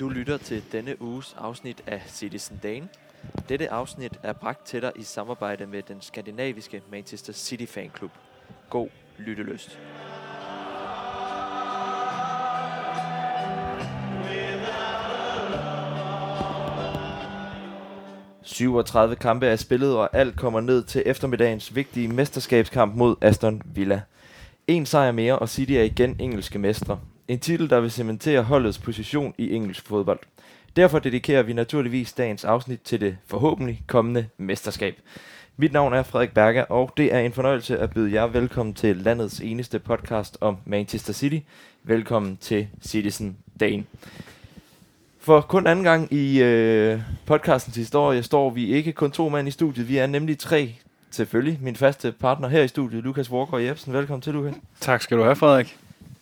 Du lytter til denne uges afsnit af Citizen Dagen. Dette afsnit er bragt til dig i samarbejde med den skandinaviske Manchester City fanklub. God lyttelyst. Love. 37 kampe er spillet, og alt kommer ned til eftermiddagens vigtige mesterskabskamp mod Aston Villa. En sejr mere, og City er igen engelske mestre. En titel, der vil cementere holdets position i engelsk fodbold. Derfor dedikerer vi naturligvis dagens afsnit til det forhåbentlig kommende mesterskab. Mit navn er Frederik Berger, og det er en fornøjelse at byde jer velkommen til landets eneste podcast om Manchester City. Velkommen til Citizen Dagen. For kun anden gang i podcastens historie står vi ikke kun to mand i studiet, vi er nemlig tre. Selvfølgelig min faste partner her i studiet, Lukas Walker Jepsen. Velkommen til, Lukas. Tak skal du have, Frederik.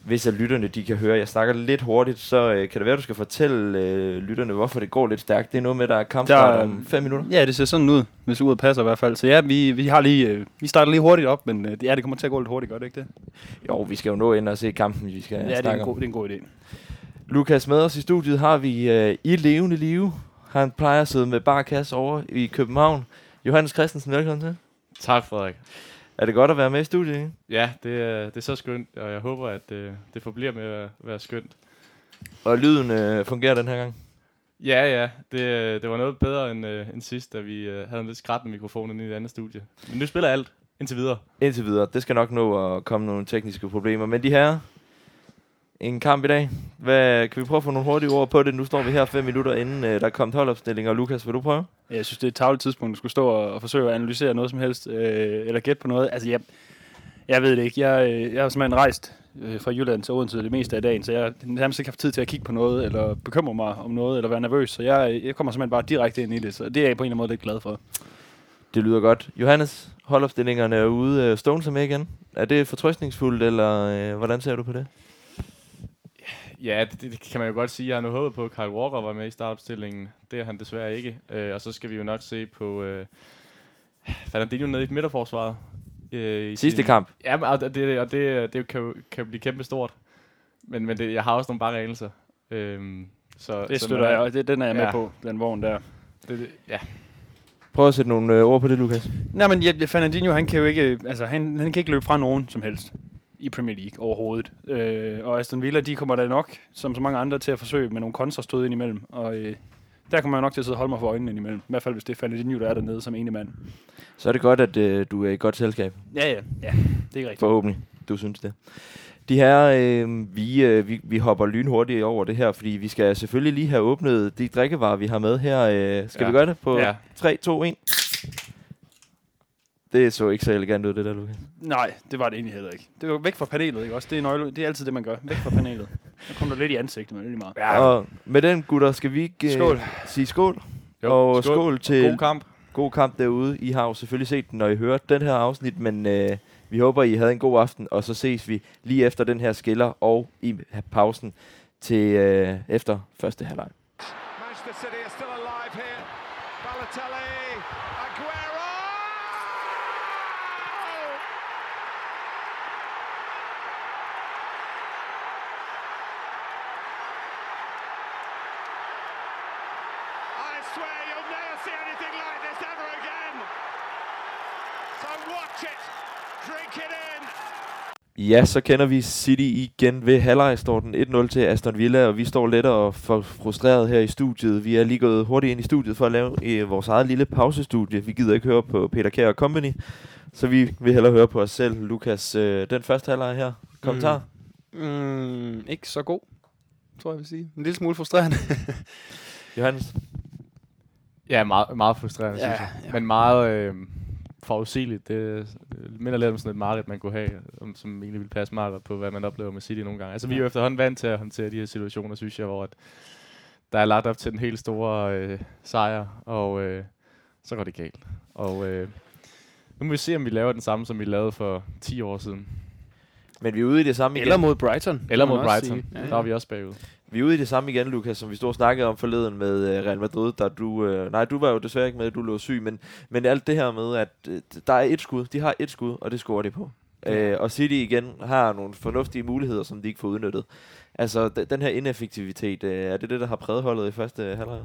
Hvis at lytterne de kan høre, jeg snakker lidt hurtigt, så kan det være, du skal fortælle lytterne, hvorfor det går lidt stærkt. Det er noget med, der er kampstart om 5 minutter. Ja, det ser sådan ud, hvis uret passer i hvert fald. Så ja, vi starter lige hurtigt op, men det kommer til at gå lidt hurtigt, gør det ikke det? Jo, vi skal jo nå ind og se kampen, vi skal snakke om. Ja, det er en god idé. Lukas, med os i studiet har vi i levende live. Han plejer at sidde med bar kasse over i København. Johannes Christensen, velkommen til. Tak, Frederik. Er det godt at være med i studiet, ikke? Ja, det er så skønt, og jeg håber, at det forbliver med at være skønt. Og lyden fungerer den her gang? Ja, det var noget bedre end sidst, da vi havde en lidt skrættende mikrofon inde i et andet studie. Men nu spiller alt, indtil videre. Det skal nok nå at komme nogle tekniske problemer. Men de her, en kamp i dag. Kan vi prøve at få nogle hurtige ord på det? Nu står vi her 5 minutter inden der er kommet holdopstilling, og Lukas, vil du prøve? Jeg synes, det er et tarveligt tidspunkt, at skulle stå og forsøge at analysere noget som helst, eller gætte på noget. Altså, jeg ved det ikke. Jeg har simpelthen rejst fra Jylland til Odense det meste af dagen, så jeg nærmest ikke har haft tid til at kigge på noget, eller bekymre mig om noget, eller være nervøs. Så jeg kommer simpelthen bare direkte ind i det, så det er jeg på en eller anden måde lidt glad for. Det lyder godt. Johannes, holdopstillingerne er ude. Stones er med igen. Er det fortrøstningsfuldt, eller hvordan ser du på det? Ja, det kan man jo godt sige. Jeg har nu håbet på, at Kyle Walker var med i startopstillingen. Det er han desværre ikke. Og så skal vi jo nok se på Fernandinho nede i midterforsvaret. I sidste kamp. Ja, men, og det kan jo blive kæmpe stort. Men jeg har også nogle bare regelser. Det støtter jeg, og den er jeg med på, den vogn der. Ja. Prøv at sætte nogle ord på det, Lukas. Nej, men Fernandinho, han kan jo ikke, altså, han kan ikke løbe fra nogen som helst i Premier League overhovedet. Og Aston Villa, de kommer da nok, som så mange andre, til at forsøge med nogle kontrastød ind imellem. Og der kommer jeg nok til at sidde og holde mig for øjnene ind imellem. I hvert fald, hvis det fandt det nye, der er dernede som ene mand. Så er det godt, at du er i godt selskab. Ja, det er rigtigt. Forhåbentlig, du synes det. De her, vi hopper lynhurtigt over det her, fordi vi skal selvfølgelig lige have åbnet de drikkevarer, vi har med her. Skal vi gøre det på 3, 2, 1? Det så ikke så elegant ud, det der, Lukas. Nej, det var det egentlig heller ikke. Det var væk fra panelet, ikke også? Det er altid det, man gør. Væk fra panelet. Der kom der lidt i ansigtet, men lidt meget. Ja. Og med den, gutter, skal vi ikke sige skål? Jo, og skål til og god kamp derude. I har jo selvfølgelig set den, når I hører den her afsnit, men vi håber, I havde en god aften, og så ses vi lige efter den her skiller og i pausen til efter første halvleg. Manchester City er still alive here. Balotelli. Ja, så kender vi City igen ved halvleg, står den 1-0 til Aston Villa, og vi står lettere og frustreret her i studiet. Vi er lige gået hurtigt ind i studiet for at lave vores eget lille pausestudie. Vi gider ikke høre på Peter Kjær og Company, så vi vil hellere høre på os selv. Lukas, den første halvleg her, kommentar? Ikke så god, tror jeg vil sige. En lille smule frustrerende. Johannes? Ja, meget, meget frustrerende, synes jeg. Ja. Men meget... forudsigeligt. Det minder lidt om sådan et mareridt, man kunne have, som egentlig ville passe meget på, hvad man oplever med City nogle gange. Altså, vi er jo efterhånden vant til at håndtere de her situationer, synes jeg, hvor at der er lagt op til den helt store sejr, og så går det galt. Og nu må vi se, om vi laver den samme, som vi lavede for 10 år siden. Men vi er ude i det samme igen. Eller mod Brighton. Ja. Der er vi også bagud. Vi er ude i det samme igen, Lukas, som vi stod og snakkede om forleden med Real Madrid, der du var jo desværre ikke med, du lå syg, men alt det her med, at der er et skud, de har et skud, og det scorer de på. Og City igen har nogle fornuftige muligheder, som de ikke får udnyttet. Altså, den her ineffektivitet, er det der har præget holdet i første halvleg?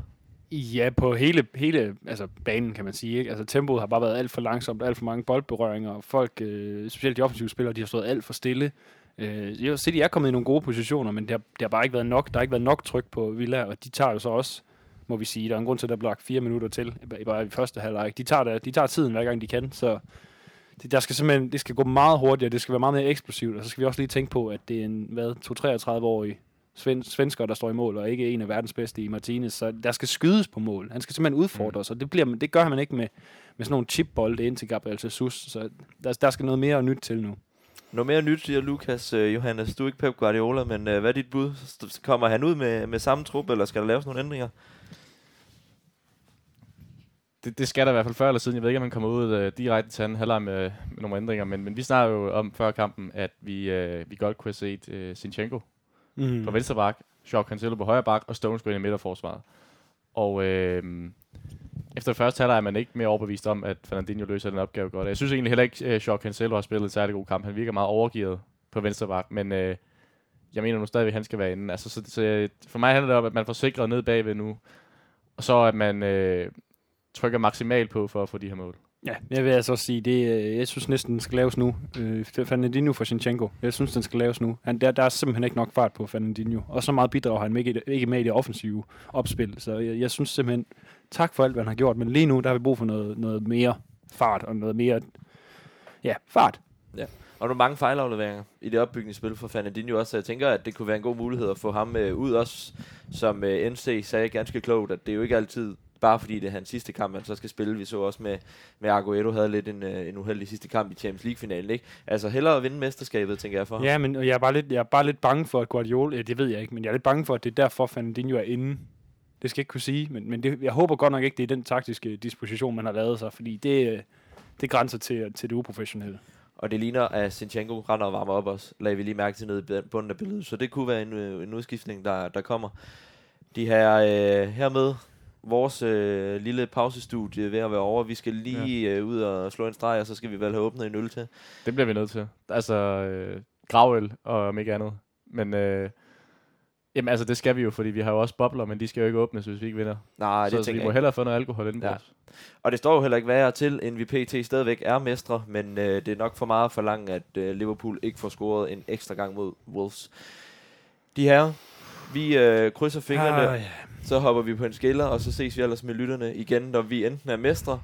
Ja, på hele altså banen, kan man sige. Ikke? Altså, tempoet har bare været alt for langsomt, alt for mange boldberøringer. Folk, specielt de offensive spillere, de har stået alt for stille. City er kommet i nogle gode positioner, men det har bare ikke været nok. Der har ikke været nok tryk på Villa, og de tager jo så også, må vi sige, der er en grund til, at der bliver lagt 4 minutter til, bare i første halvleg. De tager tiden, hver gang de kan, så det skal gå meget hurtigere, det skal være meget mere eksplosivt, og så skal vi også lige tænke på, at det er en, 33-årig svensker, der står i mål, og ikke en af verdens bedste i Martinez, så der skal skydes på mål. Han skal simpelthen udfordre os, og det gør man ikke med sådan nogle chipbolde ind til Gabriel Jesus, så der skal noget mere nyt til nu. Noget mere nyt, siger Lukas. Johannes, du er ikke Pep Guardiola, men hvad er dit bud? Kommer han ud med samme trup, eller skal der laves nogle ændringer? Det skal der i hvert fald før eller siden. Jeg ved ikke, om man kommer ud direkte til anden halvleg med nogle ændringer, men vi snakker jo om før kampen, at vi godt kunne have set Zinchenko på venstre bak, Joao Cancelo på højre bak, og Stones gå ind i midterforsvaret. Og efter første halvleg er man ikke mere overbevist om, at Fernandinho løser den opgave godt. Jeg synes egentlig heller ikke, at Joao Cancelo har spillet en særlig god kamp. Han virker meget overgivet på venstre bak, men jeg mener nu stadig, at han skal være inde. Altså, så for mig handler det om, at man får sikret ned bagved nu, og så at man trykker maksimalt på for at få de her mål. Ja, jeg vil altså også sige, jeg synes næsten, den skal laves nu. Fernandinho for Zinchenko. Jeg synes, den skal laves nu. Der er simpelthen ikke nok fart på Fernandinho. Og så meget bidrager han ikke med i det offensive opspil. Så jeg synes simpelthen, tak for alt, hvad han har gjort. Men lige nu, der har vi brug for noget mere fart og noget mere fart. Ja. Og nogle mange fejlafleveringer i det opbyggende spil for Fernandinho også, så jeg tænker, at det kunne være en god mulighed at få ham ud også, som MC sagde ganske klogt, at det jo ikke altid bare fordi det er hans sidste kamp, han så skal spille. Vi så også med Argo Edou havde lidt en uheldig sidste kamp i Champions League-finalen, ikke? Altså hellere at vinde mesterskabet, tænker jeg for ham. Ja, men jeg er bare lidt bange for, at Guardiola, det ved jeg ikke, men jeg er lidt bange for, at det er derfor Fernandinho er inde. Det skal jeg ikke kunne sige, men det, jeg håber godt nok ikke, det er den taktiske disposition, man har lavet sig, fordi det grænser til det uprofessionelle. Og det ligner, at Zinchenko render og varmer op også, lader vi lige mærke til nede i bunden af billedet, så det kunne være en udskiftning, der kommer. De her hermed vores lille pausestudie ved at være over. Vi skal lige ud og slå en streg, og så skal vi vel have åbnet en øl til. Det bliver vi nødt til. Altså, gravøl og om ikke andet. Men jamen, altså, det skal vi jo, fordi vi har jo også bobler, men de skal jo ikke åbnes, hvis vi ikke vinder. Nej, så vi må hellere få noget alkohol inden på os. Og det står jo heller ikke værre til, end vi pt. Stadigvæk er mestre, men det er nok for meget for langt, at Liverpool ikke får scoret en ekstra gang mod Wolves. De her, vi krydser fingrene, så hopper vi på en skiller, og så ses vi ellers med lytterne igen, når vi enten er mestre,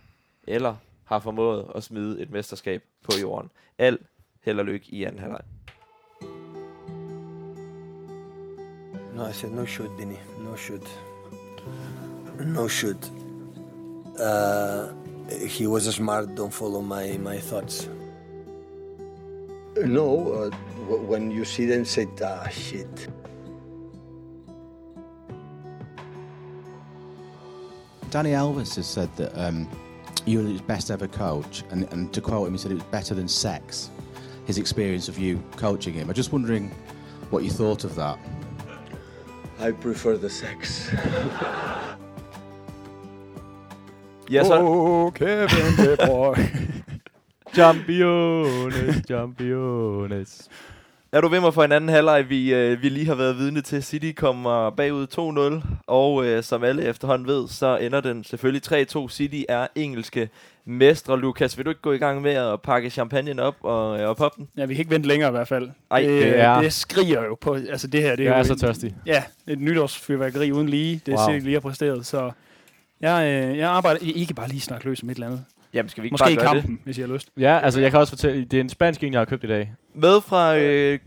eller har formået at smide et mesterskab på jorden. Al held og lykke i anden halvleg. No, I said no shoot, Benny. No shoot. No shoot. He was smart. Don't follow my thoughts. No, when you see them, say, ah, shit. Danny Alves has said that you're his best ever coach, and to quote him, he said it was better than sex, his experience of you coaching him. I'm just wondering what you thought of that. I prefer the sex. Yes, sir. Oh, Kevin De Bruyne. Championes. Er du ved mig for en anden halvleg, vi lige har været vidne til? City kommer bagud 2-0, og som alle efterhånden ved, så ender den selvfølgelig 3-2. City er engelske mestre. Lukas, vil du ikke gå i gang med at pakke champagnen op og poppe den? Ja, vi kan ikke vente længere i hvert fald. Ej, det skriger jo på. Altså det her, det er så tørstig. Ja, et nytårsfyrværkeri uden lige. Det er City lige har præsteret, så jeg arbejder ikke bare lige snakke løs om et eller andet. Jamen, skal vi ikke måske i kampen, det? Hvis I har lyst. Ja, altså jeg kan også fortælle, det er en spansk en, jeg har købt i dag. Med fra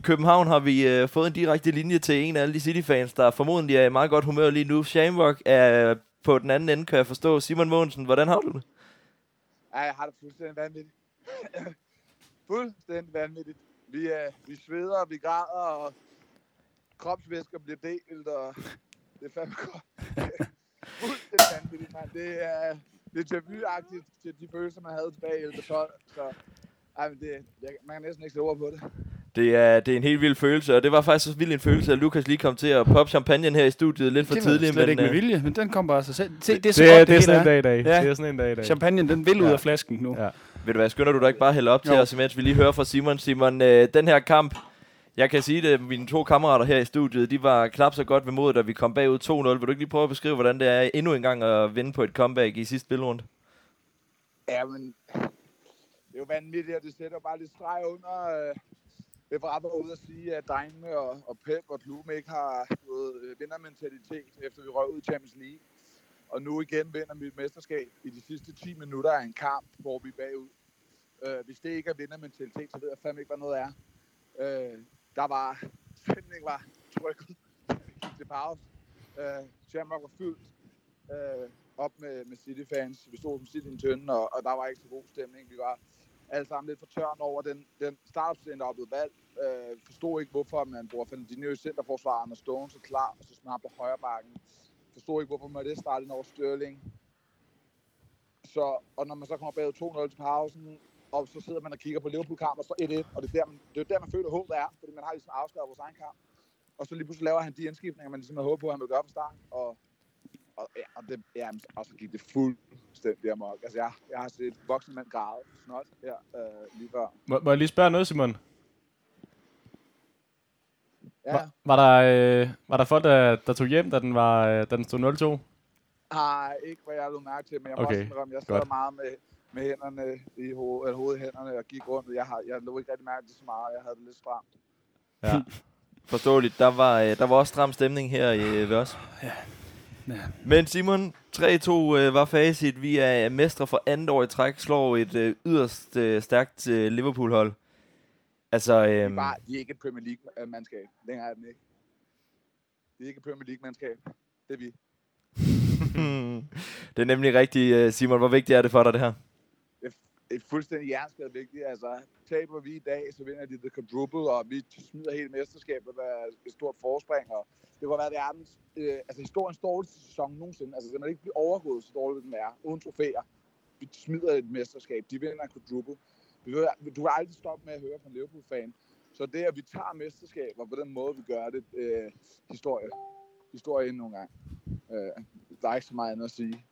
København har vi fået en direkte linje til en af alle de City-fans, der formodentlig er i meget godt humør lige nu. Shamrock er på den anden ende, kan jeg forstå. Simon Mogensen, hvordan har du det? Ej, jeg har det fuldstændig vanvittigt. Fuldstændig vanvittigt. Vi sveder, vi græder, og kropsvæsker bliver delt, og det er fandme godt. Fuldstændig vanvittigt, man. Det er... Det er debut-agtigt til de følelser, man havde tilbage i 11-12, så ej, men man kan næsten ikke sætte ord på det. Det er en helt vild følelse, og det var faktisk så vild en følelse, at Lukas lige kom til at poppe champagnen her i studiet lidt for tidligt. Det er ikke med vilje, men den kom bare af sig selv. Se, det er sådan en dag i dag. Champagnen, den vil ud af flasken nu. Ja. Ved du hvad, skynder du da ikke bare hælde op til os, imens vi lige hører fra Simon. Simon, den her kamp, jeg kan sige det, at mine to kammerater her i studiet, de var knap så godt ved modet, da vi kom bagud 2-0. Vil du ikke lige prøve at beskrive, hvordan det er endnu en gang at vinde på et comeback i sidste spilrunde? Ja, men det er jo vanvittigt, og det sætter bare lidt streg under. Det var bare ude at sige, at drengene og Pep og klubben ikke har noget vindermentalitet, efter vi røg ud i Champions League. Og nu igen vinder vi et mesterskab i de sidste 10 minutter af en kamp, hvor vi er bagud. Hvis det ikke er vindermentalitet, så ved jeg fandme ikke, hvad noget er. Stemningen var trykket. Vi gik til pause. Shamrock var fyldt op med City-fans. Vi stod som City en tønde, og der var ikke så god stemning. Vi var alle sammen lidt for tørn over den startopstilling, der var blevet valgt. Forstod ikke, hvorfor man bruger Fernandinho i centerforsvaren, og Stones er klar, og så snart på højre bakken. Forstod ikke, hvorfor man det startede over Sterling. Så, og når man så kommer bagud 2-0 til pausen, og så sidder man og kigger på Liverpool-kamp, og så 1-1, og det er der, man føler, håbet er, fordi man har ligesom afskrevet vores egen kamp. Og så lige pludselig laver han de indskiftninger, man ligesom havde håbet på, at han ville gøre på start, og så gik det fuldstændig amok. Altså, jeg har set voksne mand græde snot her lige før. Må jeg lige spørge noget, Simon? Ja. Var der folk, der tog hjem, da den stod 0-2? Nej, ikke hvad jeg lod mærke til, men jeg må også indrømme, jeg sad meget med hænderne i hovedet i hænderne og gik rundt. Jeg lå ikke rigtig mærke til så meget, jeg havde det lidt stramt. Ja. Forståeligt. Der var også stram stemning her ved os. Ja. Ja. Men Simon, 3-2 var facit. Vi er mestre for andet år i træk, slår et yderst stærkt Liverpool-hold. Altså, de er ikke et Premier League-mandskab. Længere er den ikke. De er ikke et Premier League-mandskab. Det er vi. Det er nemlig rigtigt, Simon. Hvor vigtigt er det for dig, det her? Det er fuldstændig jernskadet vigtigt. Altså, taber vi i dag, så vinder de the quadruple, og vi smider hele mesterskabet, der er et stort forspring. Og det kunne være verdens, historiens dårligste sæson nogensinde. Altså, det må ikke blive overgået, så dårligt den er. Uden trofæer. Vi smider et mesterskab. De vinder en quadruple. Du kan aldrig stoppe med at høre fra en Liverpool-fan. Så det, at vi tager mesterskaber på den måde, vi gør det, historie endnu en gang. Der er ikke så meget andet at sige.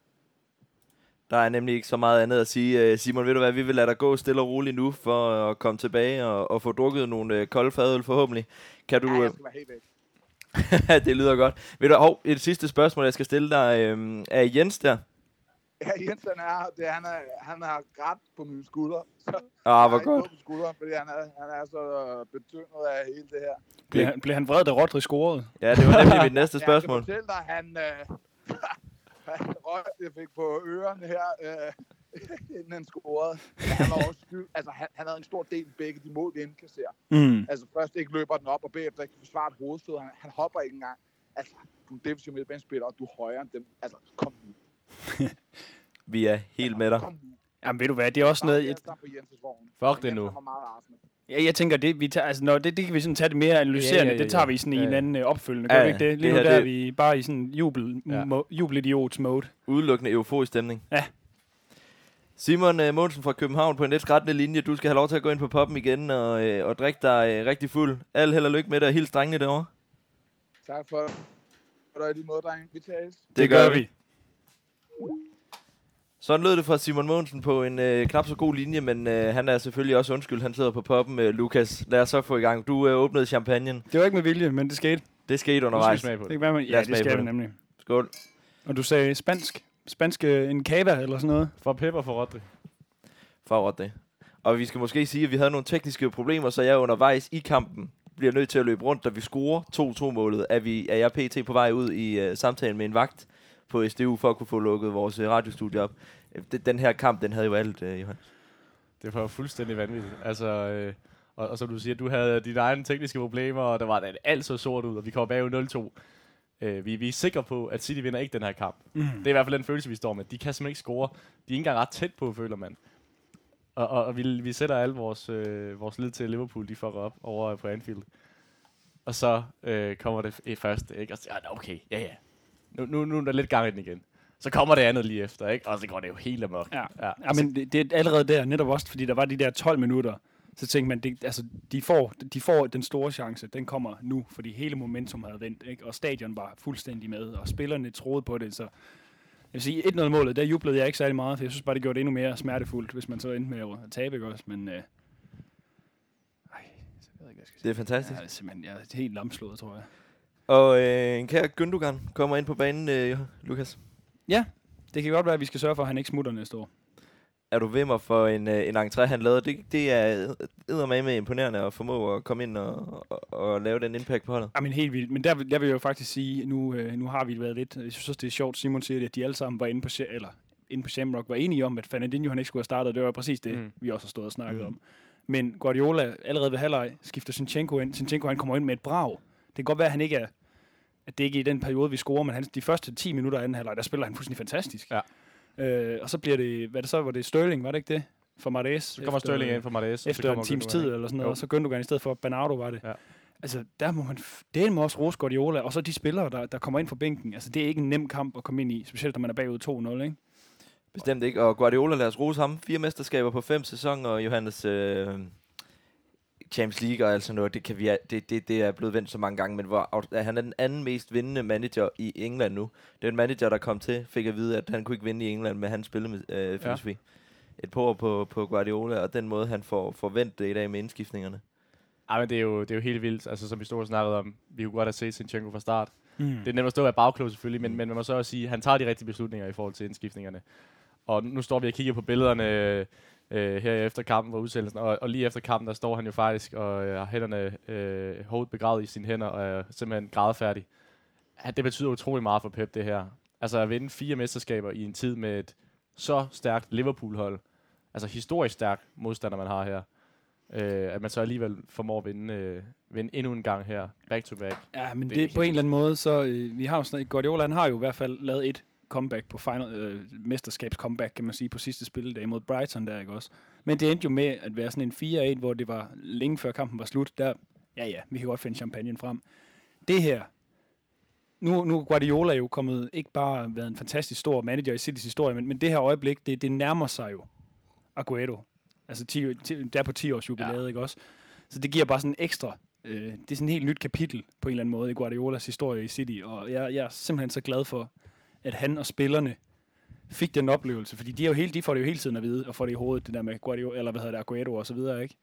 Der er nemlig ikke så meget andet at sige. Simon, ved du hvad, vi vil lade dig gå stille og roligt nu, for at komme tilbage og få drukket nogle kolde fadøl forhåbentlig. Kan du... Ja, jeg skal være helt væk. Det lyder godt. Ved du, et sidste spørgsmål, jeg skal stille dig. Er Jens der? Ja, Jens han har grædt på mine skuldre. Hvor godt. På skuldre, fordi han er så betynget af hele det her. Blev han vred, da Rodri scorede? Ja, det var nemlig mit næste spørgsmål. Jeg kan fortælle dig, jeg fik på ørerne her, inden han scorede. Han var også skyld. Altså, han havde en stor del i begge de mål, vi indkasserer. Altså, først ikke løber den op, og bagefter ikke forsvarer et hovedstød. Han hopper ikke engang. Altså, du er en defensiv midtbanespiller, og du er højere end dem. Altså, kom nu. Vi er helt med dig. Jamen ved du hvad, det er også noget... Fuck det nu. Ja, jeg tænker, det kan vi sådan tage det mere analyserende. Ja. Det tager vi sådan i en anden opfølgende. Gør vi ikke det? Lige nu er vi bare i sådan jubelidiots mode. Udelukkende euforisk stemning. Ja. Simon Mogensen fra København på en lidt skrættende linje. Du skal have lov til at gå ind på poppen igen og drikke dig rigtig fuld. Al held og lykke med dig og hils drengene derovre. Tak for dig i din måde, drenge. Vi tales. Det gør vi. Sådan lød det fra Simon Mogensen på en knap så god linje, men han er selvfølgelig også undskyld. Han sidder på poppen, Lukas. Lad os så få i gang. Du åbnede champagnen. Det var ikke med vilje, men det skete. Det skete undervejs. Det kan være, ja, det skete nemlig. Skål. Og du sagde spansk en cava eller sådan noget. Fra Pep og fra Rodri. Fra Rodri. Og vi skal måske sige, at vi havde nogle tekniske problemer, så jeg undervejs i kampen bliver nødt til at løbe rundt, da vi scorer 2-2 målet. Er jeg pt. På vej ud i samtalen med en vagt på SDU for at kunne få lukket vores radiostudie op. Den her kamp, den havde jo alt, Johan. Det var fuldstændig vanvittigt. Altså, og som du siger, du havde dine egne tekniske problemer, og der var det alt så sort ud, og vi kom bagud 0-2. Vi er sikre på, at City vinder ikke den her kamp. Det er i hvert fald den følelse, vi står med. De kan simpelthen ikke score. De er ikke engang ret tæt på, føler man. Og vi sætter alle vores lid til Liverpool, de fucker op over på Anfield. Og så kommer det første, ikke? Og så okay, ja. Nu er der lidt gang i den igen. Så kommer det andet lige efter, ikke? Og så går det jo helt amok. Ja. Men det er allerede der, netop også, fordi der var de der 12 minutter. Så tænkte man, de får den store chance, den kommer nu, fordi hele momentum havde vendt, ikke? Og stadion var fuldstændig med, og spillerne troede på det, så... vil sige, 1-0-målet, der jublede jeg ikke særlig meget, for jeg synes bare, det gjorde det endnu mere smertefuldt, hvis man så endte med at tabe, ikke også? Men, så ved jeg ikke, hvad jeg skal sige. Det er fantastisk. Ja, simpelthen, jeg er helt lamslået, tror jeg. Og en kære Gündoğan kommer ind på banen, Lukas. Ja, det kan godt være, at vi skal sørge for, at han ikke smutter næste år. Er du vimmer for en entré, han lavede? Det er eddermame imponerende at formå at komme ind og lave den impact på holdet. Jamen helt vildt, men der vil jeg jo faktisk sige, nu har vi været lidt... Jeg synes også, det er sjovt, Simon siger det, at de alle sammen var inde på Shamrock, var enige om, at Fernandinho han ikke skulle have startet. Det var præcis det, vi også har stået og snakket om. Men Guardiola allerede ved halvleg skifter Zinchenko ind. Zinchenko han kommer ind med et brag. Det kan godt være, at han ikke er... At det ikke er i den periode, vi scorer, men de første 10 minutter af anden halvleg, der spiller han fuldstændig fantastisk. Ja. Og så bliver det, var det Sterling, var det ikke det? For Martínez. Så kommer Sterling ind for Martínez. Efter en times tid eller sådan noget, og så Gündoğan i stedet for Bernardo var det. Ja. Altså, der må man må også rose Guardiola, og så de spillere, der kommer ind fra bænken. Altså, det er ikke en nem kamp at komme ind i, specielt når man er bagud 2-0, ikke? Bestemt ikke, og Guardiola, lad os rose ham. 4 mesterskaber på 5 sæsoner, og Johannes... Champions League og altså noget, det er blevet vendt så mange gange, men han er den anden mest vindende manager i England nu. Det er en manager, der kom til, fik at vide, at han kunne ikke vinde i England, men han spillede med filosofi. Et par år på Guardiola, og den måde, han får forventet det i dag med indskiftningerne. Ej, men det er jo helt vildt, altså som vi stod og snakkede om, vi kunne godt have set Zinchenko fra start. Det er nemt at stå og være bagklog selvfølgelig, men man må så også sige, at han tager de rigtige beslutninger i forhold til indskiftningerne. Og nu står vi og kigger på billederne, her efter kampen var udsendelsen, og lige efter kampen, der står han jo faktisk og har hænderne hovedet begravet i sine hænder, og er simpelthen grædefærdig. Det betyder utrolig meget for Pep, det her. Altså at vinde 4 mesterskaber i en tid med et så stærkt Liverpool-hold, altså historisk stærk modstander, man har her, at man så alligevel formår at vinde endnu en gang her, back to back. Ja, men det på en eller anden måde, så vi har jo sådan, Guardiola, han har jo i hvert fald lavet et comeback på final, mesterskabs comeback, kan man sige, på sidste spilledag mod Brighton der, ikke også? Men det endte jo med at være sådan en 4-1, hvor det var længe før kampen var slut, der, ja, vi kan godt finde champagnen frem. Det her, nu Guardiola er jo kommet, ikke bare været en fantastisk stor manager i Citys historie, men det her øjeblik, det nærmer sig jo Agüero. Altså der på 10-års jubilæet, ikke også? Så det giver bare sådan en ekstra, det er sådan et helt nyt kapitel, på en eller anden måde, i Guardiolas historie i City, og jeg er simpelthen så glad for, at han og spillerne fik den oplevelse, fordi de får det jo hele tiden at vide, og får det i hovedet, det der med Guardiola, eller hvad hedder det, Agüero og så videre, ikke?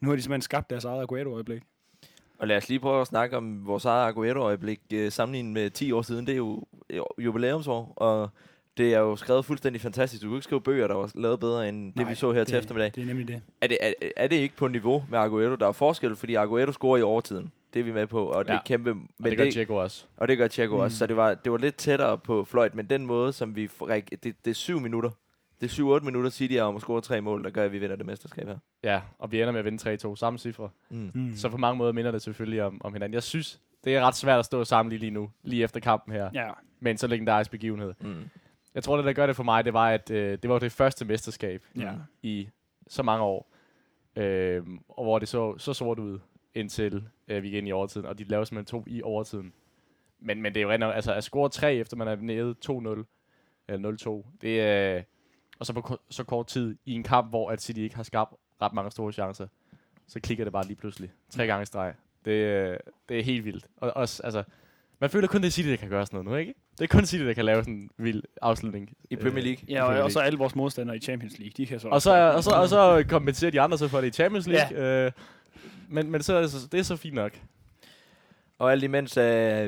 Nu har de simpelthen skabt deres eget Agüero-øjeblik. Og lad os lige prøve at snakke om vores eget Agüero-øjeblik sammenlignet med 10 år siden. Det er jo jubilæumsår, og det er jo skrevet fuldstændig fantastisk. Du kan ikke skrive bøger, der var lavet bedre end det, vi så her til eftermiddag. Det er nemlig det. Er det ikke på niveau med Agüero? Der er forskel, fordi Agüero scorer i overtiden. Det er vi med på, og det er kæmpe... Men og det gør Tjekko også. Og det gør Tjekko også, så det var lidt tættere på Floyd, men den måde, som vi... Det er 7 minutter. Det er 7-8 minutter, City er om at score 3 mål, der gør, at vi vinder det mesterskab her. Ja, og vi ender med at vinde 3-2, samme cifre. Så på mange måder minder det selvfølgelig om hinanden. Jeg synes, det er ret svært at stå sammen lige nu, lige efter kampen her, med en så legendarisk begivenhed. Jeg tror, det der gør det for mig, det var, at det var det første mesterskab i så mange år, og hvor det så sort ud, indtil vi gik ind i overtiden, og de lavede simpelthen 2 i overtiden. Men det er jo rent, altså at score 3, efter man er nede 2-0, eller 0-2, det er, og så på så kort tid i en kamp, hvor at City ikke har skabt ret mange store chancer, så klikker det bare lige pludselig. 3 gange i streg. Det er helt vildt. Og også, altså, man føler kun, det er City, der kan gøre sådan noget nu, ikke? Det er kun City, der kan lave sådan en vild afslutning. I Premier League. Ja, og så alle vores modstandere i Champions League, de kan så... Og så kompenserer de andre så for det i Champions League. Ja. Men så er det er så fint nok. Og alt imens,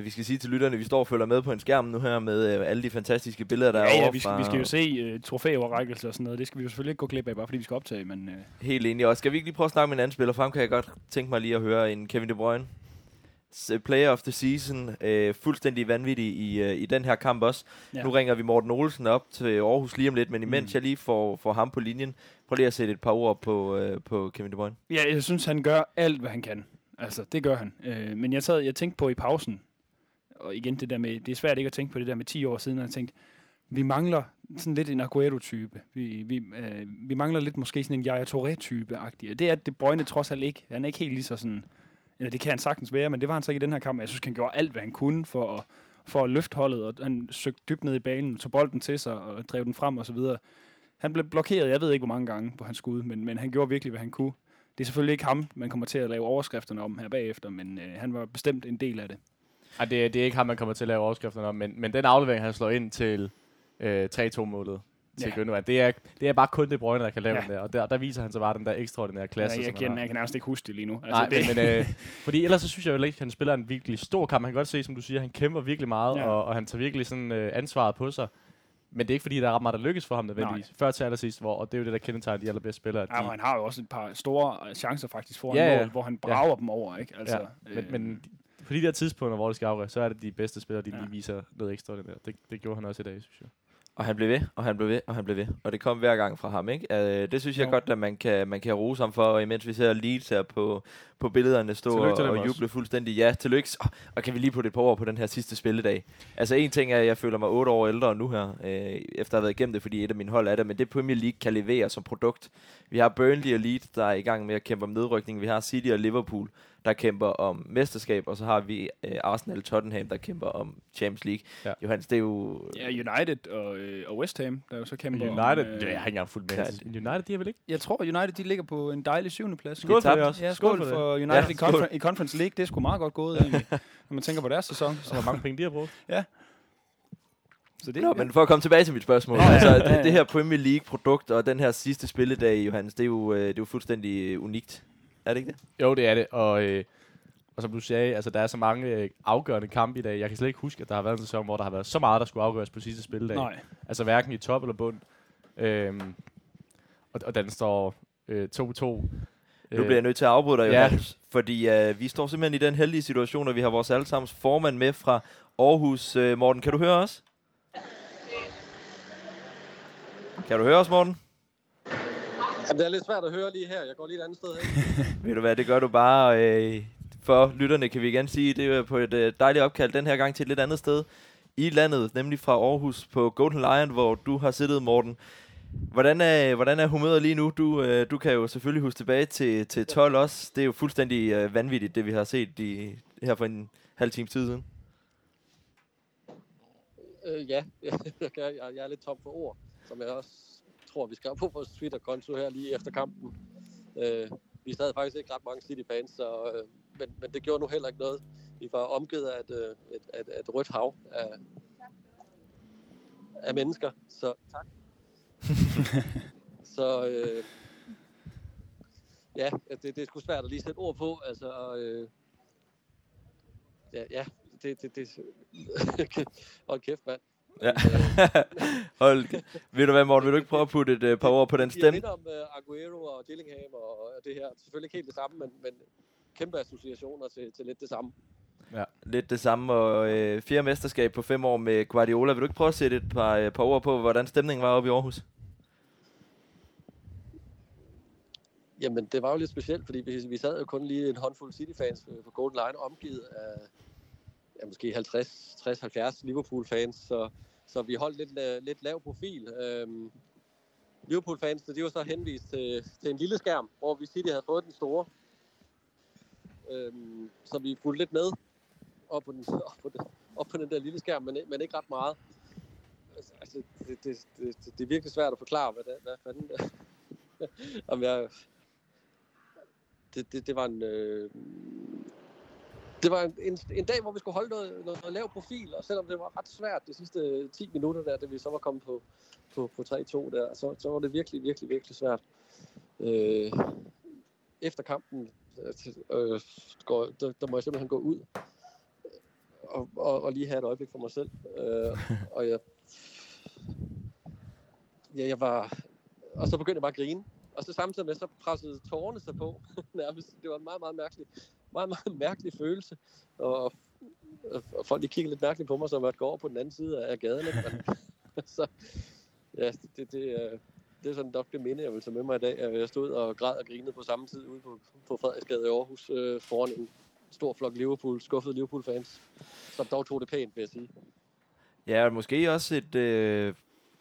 vi skal sige til lytterne, vi står og følger med på en skærm nu her med alle de fantastiske billeder, der er overfra. Ja, vi skal jo se trofæoverrækkelser og sådan noget. Det skal vi jo selvfølgelig ikke gå glip af, bare fordi vi skal optage. Men, helt enig. Og skal vi ikke lige prøve at snakke med en anden spiller frem? Kan jeg godt tænke mig lige at høre en Kevin De Bruyne. Player of the season. Fuldstændig vanvittig i den her kamp også. Ja. Nu ringer vi Morten Olsen op til Aarhus lige om lidt, men imens jeg lige får ham på linjen, prøv lige at sætte et par ord på Kevin De Bruyne. Ja, jeg synes, han gør alt, hvad han kan. Altså, det gør han. Men jeg tænkte på i pausen, og igen det der med, det er svært ikke at tænke på det der med 10 år siden, og jeg tænkte, vi mangler sådan lidt en Agüero-type. Vi mangler lidt måske sådan en Yaya Touré-type-agtig. Og det er De Bruyne trods alt ikke. Han er ikke helt lige så sådan... Eller det kan han sagtens være, men det var han så ikke i den her kamp. Jeg synes, han gjorde alt, hvad han kunne for at løfte holdet, og han søgte dybt ned i banen, tog bolden til sig og drev den frem og så videre. Han blev blokeret, jeg ved ikke, hvor mange gange på hans skud, men han gjorde virkelig, hvad han kunne. Det er selvfølgelig ikke ham, man kommer til at lave overskrifterne om her bagefter, men han var bestemt en del af det. Ej, det er ikke ham, man kommer til at lave overskrifterne om, men den aflevering, han slår ind til 3-2-målet til Gündoğan. Det er bare kun De Bruyne, der kan lave den der, og der viser han så bare den der ekstraordinære klasse. Jeg kan nærmest ikke huske det lige nu. Altså, nej, det. Men, fordi ellers så synes jeg jo ikke, at han spiller en virkelig stor kamp. Han kan godt se, som du siger, han kæmper virkelig meget, og han tager virkelig sådan ansvaret på sig. Men det er ikke fordi, der er ret meget, der lykkes for ham nødvendigvis. Før til allersidst, og det er jo det, der kendetegner de allerbedste spillere. Ja, han har jo også et par store chancer faktisk foran mål, hvor han brager dem over, ikke? Altså, men på de der tidspunkter, hvor det skal afgøre, så er det de bedste spillere, de lige viser noget ekstraordinært. Det gjorde han også i dag, synes jeg. Og han blev ved, og han blev ved, og han blev ved. Og det kom hver gang fra ham, ikke? Det synes jeg godt, at man kan rose ham for, og imens vi ser Leeds her på billederne stå og juble fuldstændig. Ja, tillykke. Og kan vi lige putte et par ord på den her sidste spilledag? Altså en ting er, at jeg føler mig 8 år ældre nu her, efter at have været igennem det, fordi et af mine hold er det, men det Premier League kan levere som produkt. Vi har Burnley og Leeds, der er i gang med at kæmpe om nedrykning. Vi har City og Liverpool, der kæmper om mesterskab, og så har vi Arsenal og Tottenham, der kæmper om Champions League. Ja. Johannes, det er jo... Ja, United og West Ham, der jo så kæmper United, om... United, jeg har ikke engang fuldt med. United, de er vel ikke? Jeg tror, United, de ligger på en dejlig 7. plads. Skål for det også. Ja, skål for United i Conference League. Det er sgu meget godt gået, egentlig. Når man tænker på deres sæson. Så mange penge de har brugt. Ja. Så det, men for at komme tilbage til mit spørgsmål, altså det her Premier League-produkt og den her sidste spilledag, Johannes, det er jo fuldstændig unikt. Er det ikke det? Jo, det er det. Og som du sagde, altså, der er så mange afgørende kampe i dag. Jeg kan slet ikke huske, at der har været en sæson, hvor der har været så meget, der skulle afgøres på sidste spilledag. Nej. Altså hverken i top eller bund. Og den står 2-2. Nu bliver jeg nødt til at afbryde dig, Johannes, fordi vi står simpelthen i den heldige situation, at vi har vores allesammens formand med fra Aarhus. Morten, kan du høre os? Kan du høre os, Morten? Jamen, det er lidt svært at høre lige her. Jeg går lige et andet sted hen. Ved du hvad, det gør du bare. For lytterne kan vi igen sige, det er på et dejligt opkald den her gang til et lidt andet sted i landet, nemlig fra Aarhus på Golden Lion, hvor du har siddet, Morten. Hvordan er humøret lige nu? Du kan jo selvfølgelig huske tilbage til 12 også. Det er jo fuldstændig vanvittigt, det vi har set her for en halv times tid siden. Ja, jeg er lidt tom for ord, som jeg også tror, vi skrev på vores Twitter-konto her lige efter kampen. Vi sad faktisk ikke ret mange City-fans, men det gjorde nu heller ikke noget. Vi var omgivet af et rødt hav af mennesker. Så tak. Så det er sgu svært at lige sætte ord på. Altså, det hold kæft, mand. Ja. Hold. Ved du hvad, Morten, vil du ikke prøve at putte et par ord på den stemme? Jeg minder om Agüero og Dillingham og det her. Selvfølgelig ikke helt det samme, men kæmpe associationer til lidt det samme. Ja, lidt det samme. Og 4 mesterskab på 5 år med Guardiola. Vil du ikke prøve at sætte et par ord på, hvordan stemningen var oppe i Aarhus? Jamen, det var jo lidt specielt, fordi vi sad jo kun lige en håndfuld City-fans på Golden Lion, omgivet af måske 50-70 Liverpool-fans, så vi holdt lidt lav profil. Liverpool-fansene, de var så henvist til en lille skærm, hvor vi City havde fået den store. Så vi fulgte lidt med op på den der lille skærm, men ikke ret meget. Altså, det er virkelig svært at forklare, hvad fanden der... Det var en dag, hvor vi skulle holde noget lav profil, og selvom det var ret svært de sidste 10 minutter, da vi så var kommet på 3-2 der, så var det virkelig, virkelig, virkelig svært. Efter kampen, der må jeg simpelthen gå ud og lige have et øjeblik for mig selv. Og jeg var... Og så begyndte jeg bare at grine, og så samtidig med, så pressede tårerne sig på nærmest. Det var en meget, meget mærkelig. Meget, meget mærkelig følelse, og folk de kigger lidt mærkeligt på mig, som at gå over på den anden side af gaden. Så ja, det er sådan nok det minde, jeg vil tage med mig i dag. Jeg stod og græd og grinede på samme tid ude på Frederiksgade i Aarhus foran en stor flok skuffede Liverpool-fans, som dog tog det pænt, vil jeg sige. Ja, og måske også et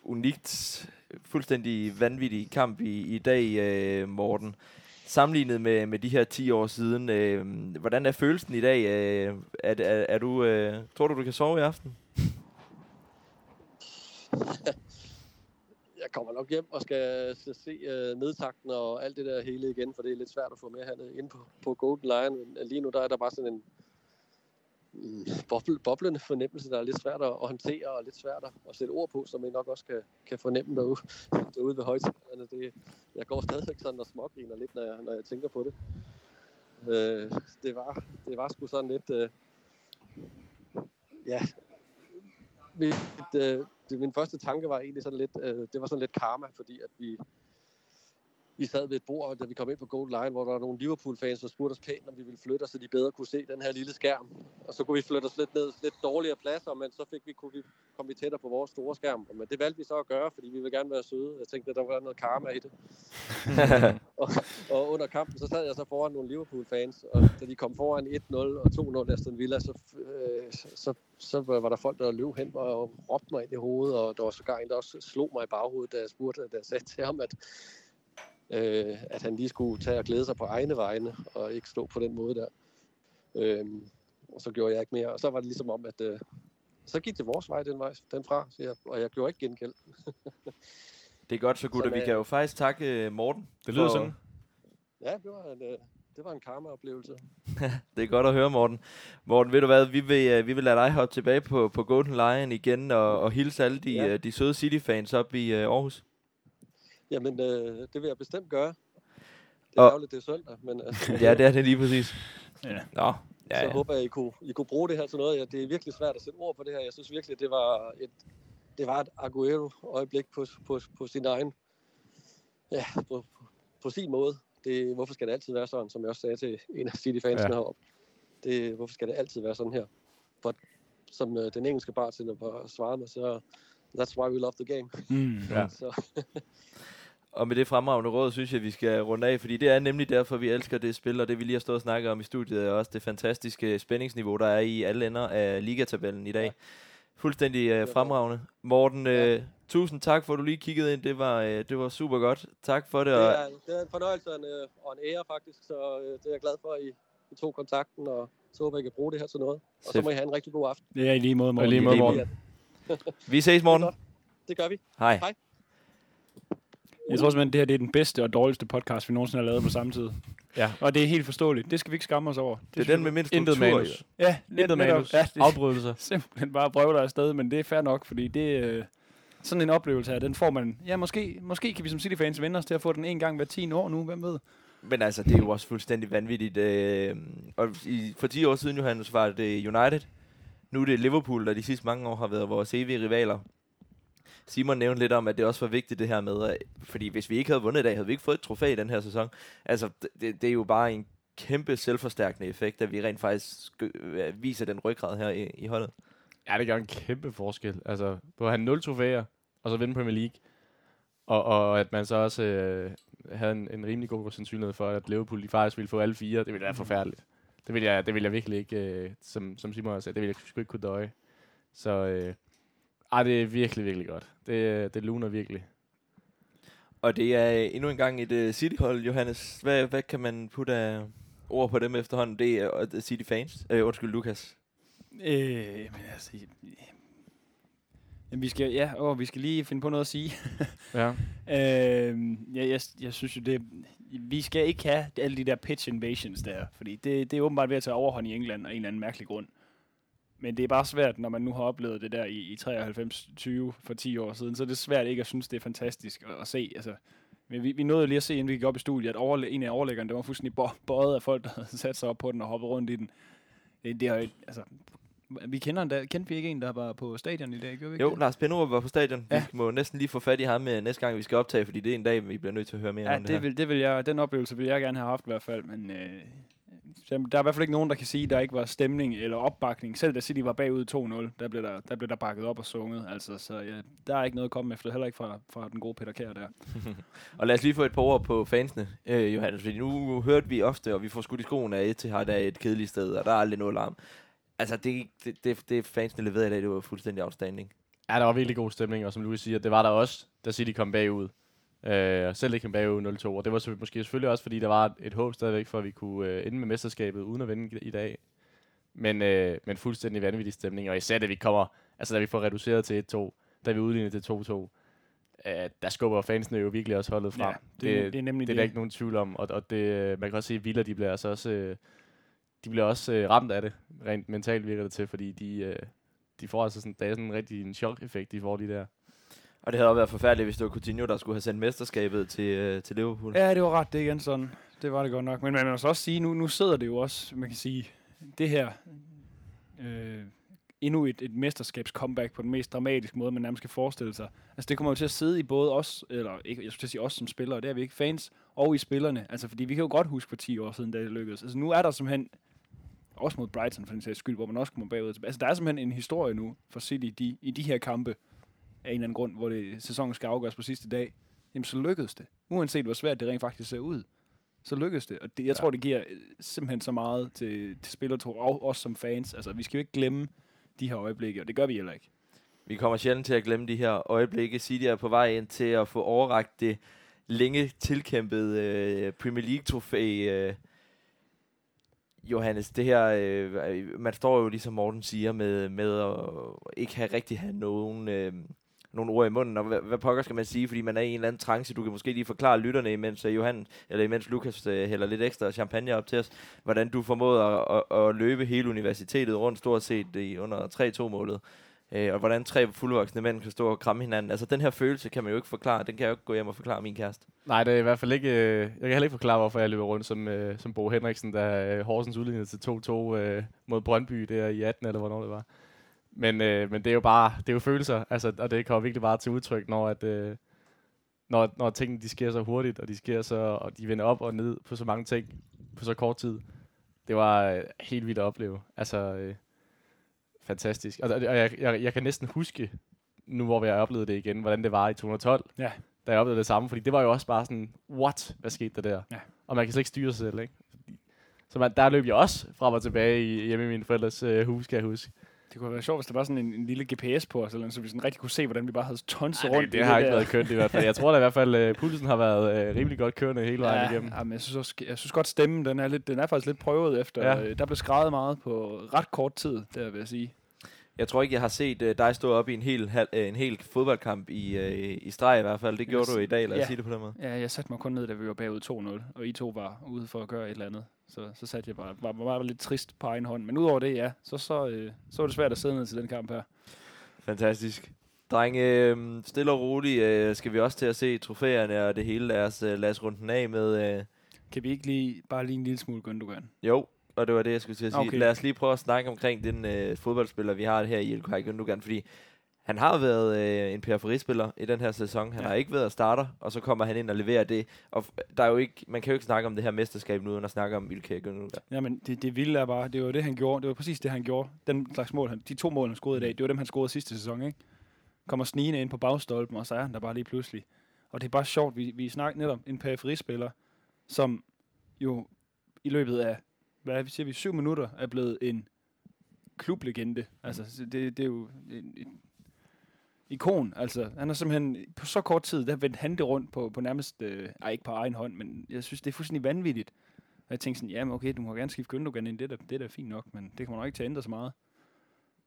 unikt, fuldstændig vanvittig kamp i dag, Morten. Sammenlignet med de her 10 år siden, hvordan er følelsen i dag? Er du, tror du kan sove i aften? Jeg kommer nok hjem og skal se nedtakten og alt det der hele igen, for det er lidt svært at få med hernede inde på Golden Lion. Lige nu der er der bare sådan en boblende fornemmelse, der er lidt svært at håndtere og lidt svært at sætte ord på, som I nok også kan fornemme derude ved højtalerne. Jeg går stadigvæk sådan og smågriner lidt, når jeg tænker på det. Det var sgu sådan lidt... Min første tanke var egentlig sådan lidt... det var sådan lidt karma, fordi at vi sad ved et bord, og da vi kom ind på Golden Lion, hvor der var nogle Liverpool-fans, der spurgte os pænt, om vi ville flytte os, så de bedre kunne se den her lille skærm. Og så kunne vi flytte os lidt ned, lidt dårligere pladser, men så kom vi tættere på vores store skærm. Men det valgte vi så at gøre, fordi vi ville gerne være søde. Jeg tænkte, at der var noget karma i det. og under kampen, så sad jeg så foran nogle Liverpool-fans, og da de kom foran 1-0 og 2-0 Aston Villa, så var der folk, der løb hen og råbte mig ind i hovedet, og der var sågar en, der også slog mig i baghovedet, da jeg sagde til ham, at han lige skulle tage og glæde sig på egne vegne, og ikke stå på den måde der. Og så gjorde jeg ikke mere, og så var det ligesom om, at så gik det vores vej den fra, og jeg gjorde ikke gengæld. Det er godt så gutter, vi kan jo faktisk takke Morten. Det lyder sådan. Ja, det var en karma-oplevelse. Det er godt at høre, Morten. Morten, ved du hvad, vi vil lade dig hoppe tilbage på Golden Lion igen, og hilse alle de søde City-fans op i Aarhus. Jamen, det vil jeg bestemt gøre. Det er ærgerligt, det er søndag, men... ja, det er det lige præcis. Ja. Nå, ja, så ja. Håber jeg, I kunne bruge det her til noget. Ja, det er virkelig svært at sætte ord på det her. Jeg synes virkelig, det var et Agüero-øjeblik på sin egen... Ja, på sin måde. Hvorfor skal det altid være sådan, som jeg også sagde til en af City-fansene heroppe? Hvorfor skal det altid være sådan her? For, som den engelske bartender svarede mig, så... That's why we love the game. Og med det fremragende råd, synes jeg, vi skal runde af, fordi det er nemlig derfor, vi elsker det spil, og det vi lige har stået og snakket om i studiet, og også det fantastiske spændingsniveau, der er i alle ender af ligatabellen i dag. Ja. Fuldstændig fremragende. Morten, tusind tak for, at du lige kiggede ind. Det var super godt. Tak for det. Det er en fornøjelse og en ære, faktisk, så det er jeg glad for, at I tog kontakten, og så håber, I kan bruge det her til noget. Og så må I have en rigtig god aften. Ja, i lige måde, Morten. Vi ses, Morten. Det gør vi. Hej. Jeg tror simpelthen, det her det er den bedste og dårligste podcast, vi nogensinde har lavet på samme tid. Ja. Og det er helt forståeligt. Det skal vi ikke skamme os over. Det er den med mindst manus. Ja, intet manus. Ja, afbrydelser. Simpelthen bare brøvler afsted, men det er fair nok, fordi det er sådan en oplevelse her. Den får man... Ja, måske kan vi som City-fans vende os til at få den en gang hver 10 år nu. Hvem ved? Men altså, det er jo også fuldstændig vanvittigt. Og for 10 år siden, Johannes, var det United. Nu er det Liverpool, der de sidste mange år har været vores evige rivaler. Simon nævnte lidt om, at det også var vigtigt det her med, fordi hvis vi ikke havde vundet i dag, havde vi ikke fået et trofæ i den her sæson. Altså, det er jo bare en kæmpe selvforstærkende effekt, at vi rent faktisk viser den ryggrad her i holdet. Ja, det gør en kæmpe forskel. Altså, på at have 0 trofæer, og så vinde Premier League, og at man så også havde en rimelig god sandsynlighed for, at Liverpool de faktisk ville få alle 4, det ville være forfærdeligt. Det vil jeg virkelig ikke, som Simon også sagde, det vil jeg sgu ikke kunne døje. Så det er virkelig, virkelig godt. Det luner virkelig. Og det er endnu en gang et City-hold, Johannes. Hvad kan man putte af ord på dem efterhånden? Det er City-fans. Undskyld, Lukas. Vi skal lige finde på noget at sige. Ja. Jeg synes jo, det... Vi skal ikke have alle de der pitch invasions der, fordi det er åbenbart ved at tage overhånd i England af en eller anden mærkelig grund. Men det er bare svært, når man nu har oplevet det der i 93-20 for 10 år siden, så er det svært ikke at synes, det er fantastisk at se. Altså, men vi nåede lige at se, inden vi gik op i studiet, at en af overlæggerne, der var fuldstændig bøjet af folk, der havde sat sig op på den og hoppet rundt i den. Kendte vi ikke en, der var på stadion i dag? Jo, Lars Pinderup var på stadion. Ja. Vi må næsten lige få fat i ham næste gang, vi skal optage, fordi det er en dag, vi bliver nødt til at høre mere om det her. Den oplevelse vil jeg gerne have haft i hvert fald, men der er i hvert fald ikke nogen, der kan sige, at der ikke var stemning eller opbakning. Selv da City var bagud 2-0, der blev der bakket op og sunget. Altså, så ja, der er ikke noget at komme efter, heller ikke fra den gode Peter Kjær der. Og lad os lige få et par ord på fansene, Johannes. Fordi nu hørte vi ofte, og vi får skudt i skoen af Etihad af et kedeligt sted, og der er aldrig noget larm. Altså, det fansene leverede i dag, det var fuldstændig outstanding. Ja, der var virkelig god stemning, og som Louis siger, det var der også, da City kom bagud. Selv ikke kom bagud 0-2, og det var måske selvfølgelig også, fordi der var et håb stadigvæk, for at vi kunne ende med mesterskabet uden at vinde i dag. Men fuldstændig vanvittig stemning, og især da vi får reduceret til 1-2, da vi udligner til 2-2, der skubber fansene jo virkelig også holdet frem. Ja, det er nemlig det. Det er der ikke nogen tvivl om, og man kan også se, at Villa, de bliver altså også... de bliver også ramt af det, rent mentalt virker det til, fordi de får altså sådan, der er sådan en rigtig chok-effekt, de får de der. Og det havde også været forfærdeligt, hvis det var Coutinho, der skulle have sendt mesterskabet til Liverpool. Ja, det var ret, det igen sådan. Det var det godt nok. Men man må også sige, nu sidder det jo også, man kan sige, det her, endnu et mesterskabs-comeback på den mest dramatiske måde, man nærmest kan forestille sig. Altså det kommer jo til at sidde i både os, eller ikke, jeg skulle til at sige os som spillere, det er vi ikke, fans, og i spillerne. Altså fordi vi kan jo godt huske for 10 år siden, da det lykkedes. Altså nu er der simpelthen, også mod Brighton for den sags skyld, hvor man også kommer bagud. Altså der er simpelthen en historie nu for City i de her kampe, af en eller anden grund, hvor sæsonen skal afgøres på sidste dag, jamen så lykkedes det. Uanset hvor svært det rent faktisk ser ud, så lykkedes det. Og det, jeg tror, det giver simpelthen så meget til spillertro, og os som fans. Altså, vi skal jo ikke glemme de her øjeblikke, og det gør vi heller ikke. Vi kommer sjældent til at glemme de her øjeblikke. City er på vej ind til at få overrakt det længe tilkæmpede Premier League-trofæ. Johannes, det her, man står jo ligesom Morten siger, med at ikke have rigtig have nogle ord i munden, og hvad pokker skal man sige, fordi man er i en eller anden trance. Du kan måske lige forklare lytterne, imens Lukas hælder lidt ekstra champagne op til os, hvordan du formåede at løbe hele universitetet rundt, stort set under 3-2-målet, og hvordan 3 fuldvoksne mænd kan stå og kramme hinanden. Altså, den her følelse kan man jo ikke forklare, den kan jeg jo ikke gå hjem og forklare min kæreste. Nej, det er i hvert fald ikke, jeg kan heller ikke forklare, hvorfor jeg løber rundt som Bo Henriksen, der Horsens udlignede til 2-2 mod Brøndby der i 18, eller hvornår det var. Men det er jo bare, det er jo følelser, altså, og det kommer virkelig bare til udtryk, når tingene de sker så hurtigt, og de sker så, og de vender op og ned på så mange ting på så kort tid. Det var helt vildt at opleve, altså fantastisk. Og jeg kan næsten huske nu, hvor jeg oplevede det igen, hvordan det var i 2012, da jeg oplevede det samme, fordi det var jo også bare sådan, what, hvad skete der? Ja. Og man kan slet ikke styre sig selv, ikke? Så der løb jeg også frem og tilbage hjemme i mine forældres hus, kan jeg huske. Det kunne være sjovt, hvis der var sådan en lille GPS på os, eller så vi sådan rigtig kunne se, hvordan vi bare havde tonset rundt. Det har ikke været kønt i hvert fald. Jeg tror da i hvert fald, pulsen har været rimelig godt kørende hele vejen igennem. Ja, men jeg synes godt stemmen, den er faktisk lidt prøvet efter. Ja. Der blev skrevet meget på ret kort tid, der vil jeg sige. Jeg tror ikke, jeg har set dig stå op i en hel fodboldkamp i streg i hvert fald. Det gjorde du i dag, lad os sige det på den måde. Ja, jeg satte mig kun ned, da vi var bagud 2-0, og I to var ude for at gøre et eller andet. Så satte jeg bare, var lidt trist på egen hånd. Men udover det, så var det svært at sidde ned til den kamp her. Fantastisk. Drenge, stille og roligt skal vi også til at se trofæerne og det hele. Lad os runde den af med... Kan vi ikke lige bare en lille smule Gündoğan? Jo. Og det var det, jeg skulle til at sige. Okay. Lad os lige prøve at snakke omkring den fodboldspiller, vi har her i Ilkay Gündoğan, fordi han har været en periferispiller i den her sæson. Han har ikke været starter, og så kommer han ind og leverer det. Og der er jo ikke, man kan jo ikke snakke om det her mesterskab nu, uden at snakke om Ilkay Gündoğan. Jamen, det vilde er bare, det var det, han gjorde. Det var præcis det, han gjorde. Den slags mål, de 2 mål, han scorede i dag, det var dem, han scorede sidste sæson, ikke? Kommer snigende ind på bagstolpen, og så er han der bare lige pludselig. Og det er bare sjovt, vi snakker netop en periferispiller, som jo i løbet af 7 minutter er blevet en klublegende. Altså, det er jo et ikon. Altså, han er simpelthen på så kort tid, der vendte han det rundt på nærmest, ikke på egen hånd, men jeg synes, det er fuldstændig vanvittigt. Og jeg tænkte sådan, jamen okay, du må gerne skifte Gündoğan ind, det er da fint nok, men det kommer nok ikke til at ændre så meget.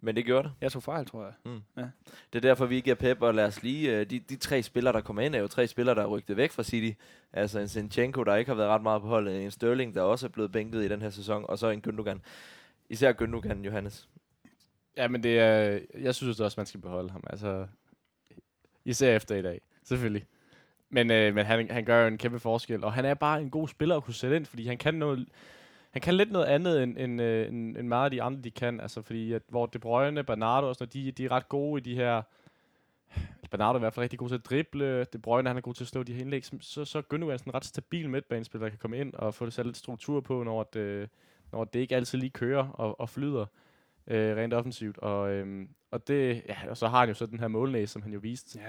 Men det gjorde det. Jeg tog fejl, tror jeg. Mm. Ja. Det er derfor, vi giver Pep, og lad os lige... De 3 spillere, der kommer ind, er jo 3 spillere, der er rygtet væk fra City. Altså en Zinchenko, der ikke har været ret meget på holdet. En Sterling, der også er blevet bænket i den her sæson. Og så en Gündoğan. Især Gündoğan, Johannes. Ja, men det er... Jeg synes også, man skal beholde ham. Altså, især efter i dag, selvfølgelig. Men han gør jo en kæmpe forskel. Og han er bare en god spiller at kunne sætte ind, fordi han kan noget... Han kan lidt noget andet, end meget af de andre, de kan. Altså, fordi at, hvor De Bruyne, Bernardo og sådan noget, de er ret gode i de her... Bernardo er i hvert fald rigtig god til at drible. De Bruyne, han er god til at slå de her indlæg. Så er Gündoğan sådan en ret stabil midtbanespiller, der kan komme ind og få sat lidt struktur på, når det ikke altid lige kører og flyder rent offensivt. Og så har han jo så den her målnæse, som han jo viste 2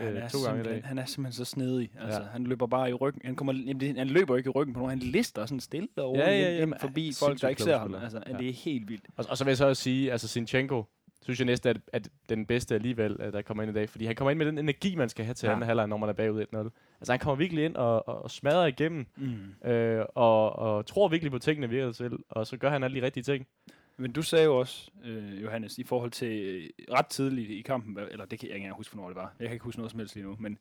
gange i dag. Han er simpelthen så snedig. Altså, ja. Han løber bare i ryggen. Han løber ikke i ryggen på nogen. Han lister sådan stille og forbi folk, der ikke ser ham. Altså, det er helt vildt. Og så vil jeg så også sige, altså Zinchenko, synes jeg næsten er den bedste alligevel, der kommer ind i dag. Fordi han kommer ind med den energi, man skal have til anden halvleg, når man er bagud 1-0. Altså han kommer virkelig ind og smadrer igennem. Og tror virkelig på tingene virker til. Og så gør han alle de rigtige ting. Men du sagde jo også, Johannes, i forhold til ret tidligt i kampen, eller det kan jeg ikke engang huske, hvornår det var. Jeg kan ikke huske noget som helst lige nu, men...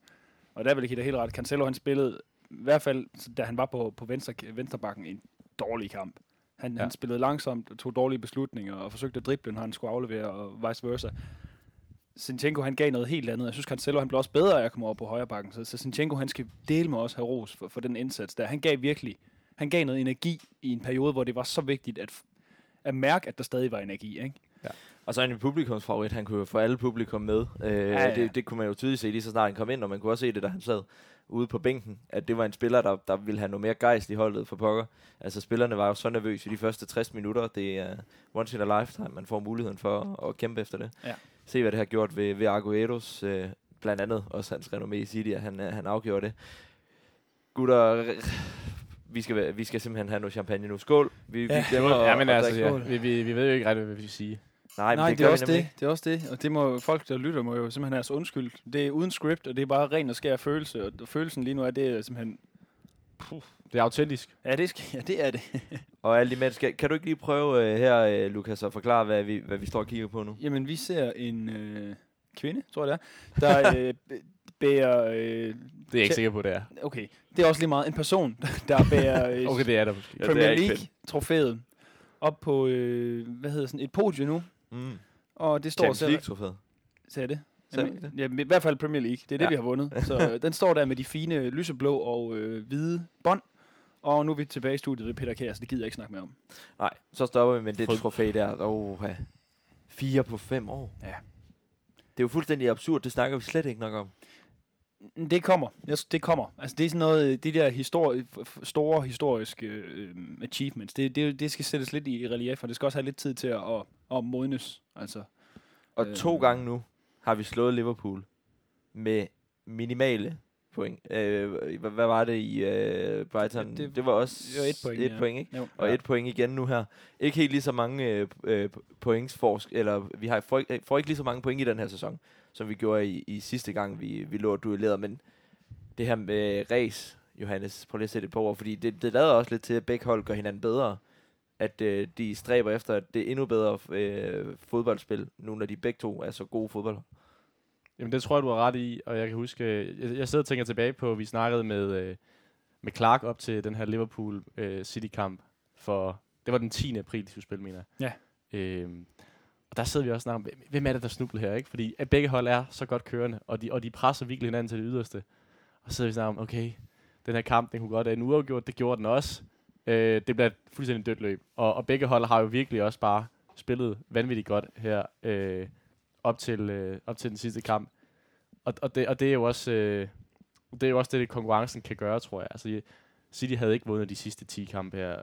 Og der vil jeg give dig helt ret. Cancelo, han spillede, i hvert fald da han var på venstrebakken, en dårlig kamp. Han spillede langsomt og tog dårlige beslutninger og forsøgte at drible, når han skulle aflevere og vice versa. Zinchenko, han gav noget helt andet. Jeg synes, Cancelo, han blev også bedre af at komme over på højre bakken. Så Zinchenko, han skal dele med os have ros for den indsats der. Han gav virkelig, han gav noget energi i en periode, hvor det var så vigtigt at mærke, at der stadig var energi, ikke? Ja. Og så en publikumsfavorit, han kunne jo få alle publikum med. Det kunne man jo tydeligt se lige så snart han kom ind, og man kunne også se det, da han sad ude på bænken, at det var en spiller, der ville have noget mere gejst i holdet for pokker. Altså spillerne var jo så nervøse i de første 60 minutter. Det er once in a lifetime, man får muligheden for at kæmpe efter det. Ja. Se hvad det har gjort ved Argo Edous, blandt andet også hans renommé i City, at han afgjorde det. Gutter, vi skal simpelthen have noget champagne nu. Skål! Vi ved jo ikke ret, hvad vi vil sige. Nej, det er også det. Det er også det, og det må folk, der lytter, må jo simpelthen have os undskyld. Det er uden script, og det er bare ren og skær følelse, og følelsen lige nu er det simpelthen... Puh. Det er autentisk. Ja, det er det. Og alle de mennesker, kan du ikke lige prøve her, Lukas, at forklare, hvad vi står og kigger på nu? Jamen, vi ser en kvinde, tror jeg det er, der bærer... det er jeg ikke sikker på, det er. Okay, det er også lige meget. En person, der bærer okay, det er der. Ja, Premier League-trofæet op på, et podie nu. Mm. Og det står Champions League-trofæet. Sagde det? Jamen, ja, i hvert fald Premier League. Det er det, vi har vundet. Så den står der med de fine lyseblå og hvide bånd. Og nu er vi tilbage i studiet ved Peter Kjær, så det gider jeg ikke snakke mere om. Nej, så stopper vi med det trofæ der. 4 på 5 år. Ja. Det er jo fuldstændig absurd, det snakker vi slet ikke nok om. Det kommer. Altså det er sådan noget, de der store historiske achievements, det skal sættes lidt i relief, og det skal også have lidt tid til at modnes. Altså. Og 2 gange nu har vi slået Liverpool med minimale point. Hvad var det i Brighton? Ja, det var også 1 point, point, ikke? Jo. Og 1 point igen nu her. Ikke helt lige så mange points eller vi har får ikke lige så mange point i den her sæson, som vi gjorde i sidste gang, vi lå og duellerede. Men det her med race, Johannes, prøv lige at sætte et par ord, fordi det lader også lidt til, at begge hold gør hinanden bedre. At de stræber efter, at det er endnu bedre fodboldspil, nu når de begge to er så gode fodboldhold. Jamen det tror jeg, du har ret i, og jeg kan huske, jeg sidder og tænker tilbage på, at vi snakkede med Clark op til den her Liverpool City-kamp, for det var den 10. april, de skulle spille, mener jeg. Ja. Og der sidder vi også og snakker om, hvem er det, der snubler her, ikke? Fordi at begge hold er så godt kørende, og de presser virkelig hinanden til det yderste. Og så sidder vi og snakker om, okay, den her kamp, den kunne godt have en uafgjort, det gjorde den også. Det bliver et fuldstændig dødt løb, og begge hold har jo virkelig også bare spillet vanvittigt godt her op til den sidste kamp. Og det er jo også det konkurrencen kan gøre, tror jeg. Altså City havde ikke vundet de sidste 10 kampe her.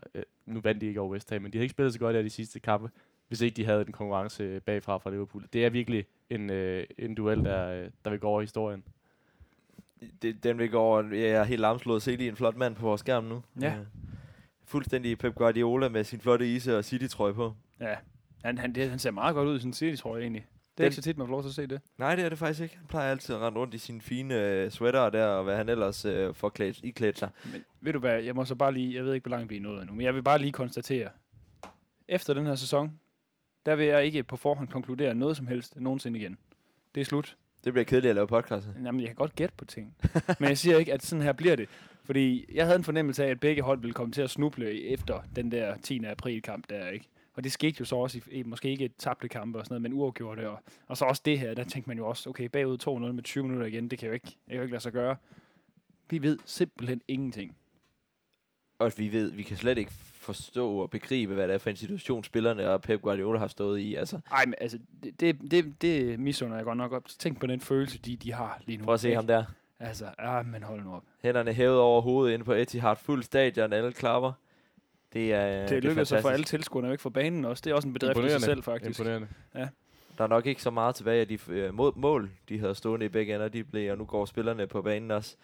Nu vandt de ikke over West Ham, men de havde ikke spillet så godt her de sidste kampe, hvis ikke de havde en konkurrence bagfra fra Liverpool. Det er virkelig en duel der vil gå over historien. Den vil gå over. Jeg er helt lamslået at se lige en flot mand på vores skærm nu. Ja. Fuldstændig Pep Guardiola med sin flotte ise og City-trøje på. Ja, han ser meget godt ud i sin City-trøje egentlig. Det er ikke så tit, man får lov til at se det. Nej, det er det faktisk ikke. Han plejer altid at rende rundt i sine fine sweater der, og hvad han ellers får iklædt sig. Men ved du hvad, jeg må så bare lige, jeg ved ikke, hvor langt vi er nået endnu, men jeg vil bare lige konstatere, efter den her sæson, der vil jeg ikke på forhånd konkludere noget som helst nogensinde igen. Det er slut. Det bliver kedeligt at lave podcast. Jamen, jeg kan godt gætte på ting. Men jeg siger ikke, at sådan her bliver det. Fordi jeg havde en fornemmelse af, at begge hold ville komme til at snuble efter den der 10. april-kamp der, ikke? Og det skete jo så også i måske ikke tabte kampe og sådan noget, men uafgjorte. Og så også det her, der tænkte man jo også, okay, bagud 2-0 med 20 minutter igen, det kan jo ikke lade sig gøre. Vi ved simpelthen ingenting. Og vi kan slet ikke forstå og begribe, hvad det er for en situation, spillerne og Pep Guardiola har stået i. Altså. Ej, men altså, det misunder jeg godt nok op. Tænk på den følelse, de har lige nu. Prøv at se ham der. Altså, men hold nu op. Hænderne hævet over hovedet inde på Etihad, fuld stadion, alle klapper. Det lykkedes at få alle tilskuerne væk fra banen også. Det er også en bedrift i sig selv, faktisk. Imponerende. Ja. Der er nok ikke så meget tilbage af de mål, de havde stående i begge ender, og nu går spillerne på banen også.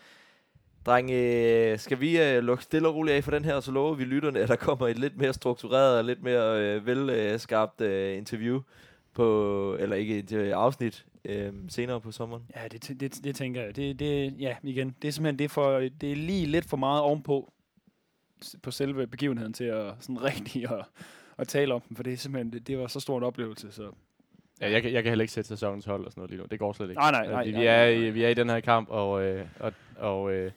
Drenge, skal vi lukke stille og roligt af for den her, så lover vi lytterne, at der kommer et lidt mere struktureret og lidt mere velskarpt interview på, eller ikke interview, afsnit senere på sommeren. Ja, det tænker jeg. Igen, det er simpelthen det er lige lidt for meget ovenpå på selve begivenheden til at sådan rigtig at tale om dem, for det er simpelthen det var så stor en oplevelse, så. Ja, jeg kan heller ikke sætte sæsonens hold og sådan noget lige nu. Det går slet ikke. Vi er i den her kamp, og det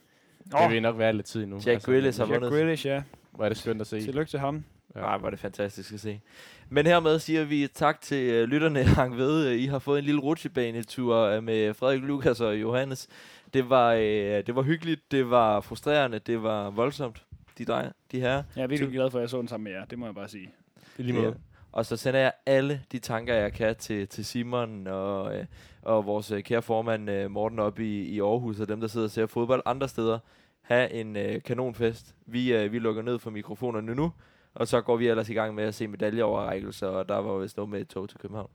vil nok være lidt tid nu. Jack Grealish har vundet. Jack Grealish, ja. Hvor er det skønt at se. Tillykke til ham. Ja. Ej, var det fantastisk at se. Men hermed siger vi tak til lytterne. Hang ved. I har fået en lille rutsjebanetur med Frederik, Lukas og Johannes. Det var hyggeligt, det var frustrerende, det var voldsomt. De herrer. Jeg er virkelig glad for, at jeg så den sammen med jer. Det må jeg bare sige. Det er lige måde. Og så sender jeg alle de tanker, jeg kan til Simon og vores kære formand Morten op i Aarhus, og dem, der sidder og ser fodbold andre steder. Ha' en kanonfest. Vi lukker ned for mikrofonerne nu, og så går vi ellers i gang med at se medaljeoverrækkelser, og der var jo vist noget med et tog til København.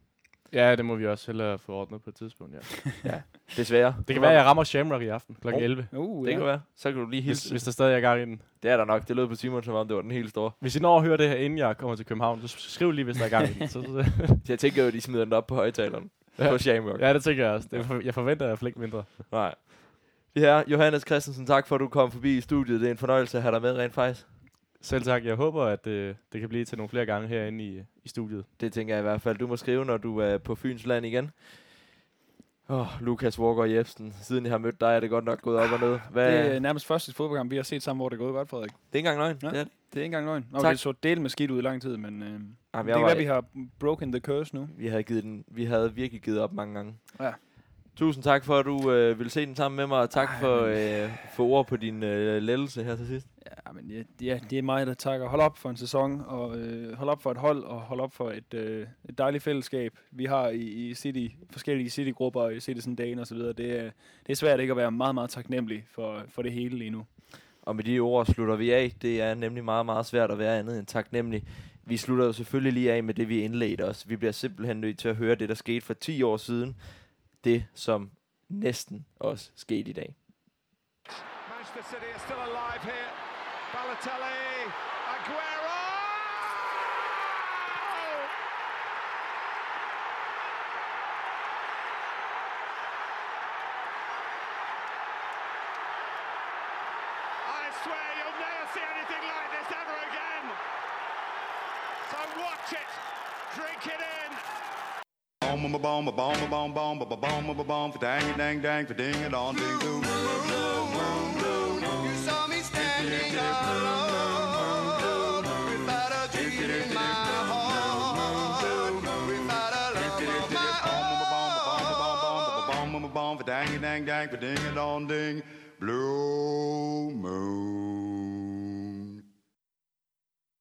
Ja, det må vi også hellere få ordnet på et tidspunkt, ja. Ja, desværre. Det kan være, at jeg rammer Shamrock i aften kl. 11. Det kan være. Så kan du lige hilse. Hvis der stadig er gang i den. Det er der nok. Det lød på Simon, som om det var den helt store. Hvis I når at høre det her, inden jeg kommer til København, så skriv lige, hvis der er gang i den. Jeg tænker jo, at de smider den op på højtaleren. Ja. På Shamrock. Ja, det tænker jeg også. Jeg forventer, at jeg flækker mindre. Nej. Ja, Johannes Christensen, tak for, at du kom forbi i studiet. Det er en fornøjelse at have dig med rent faktisk. Selv tak. Jeg håber, at det kan blive til nogle flere gange herinde i studiet. Det tænker jeg i hvert fald. Du må skrive, når du er på Fyns land igen. Lukas Walker Jepsen, siden jeg har mødt dig, er det godt nok gået op og ned. Det er nærmest første fodboldkamp, vi har set sammen, hvor det er gået godt, Frederik. Det er ikke engang løgn. Ja, det er ikke engang løgn. Nå, det så del med skidt ud i lang tid, men det er, hvad vi har broken the curse nu. Vi havde virkelig givet op mange gange. Ja. Tusind tak for, at du ville se den sammen med mig, og tak for ord på din lettelse her til sidst. Ja, men det er mig, der takker. Hold op for en sæson, og hold op for et hold, og hold op for et dejligt fællesskab. Vi har i City, forskellige City-grupper, i Citizen Dagen osv. Det er svært ikke at være meget, meget taknemmelig for det hele lige nu. Og med de ord slutter vi af. Det er nemlig meget, meget svært at være andet end taknemmelig. Vi slutter jo selvfølgelig lige af med det, vi indledte os. Vi bliver simpelthen nødt til at høre det, der skete for 10 år siden. Det, som næsten også skete i dag. Manchester City er still alive here. Balotelli, Agüero! I swear you'll never see anything like this ever again. So watch it, drink it in. Bom bom bom bom bom bom bom bom bom bom for dang dang dang for ding it on ding doo. You saw me standing alone without a dream in my heart, without a love of my own. Bom bom bom bom bom bom bom bom for dang dang dang for ding it on ding blue moon.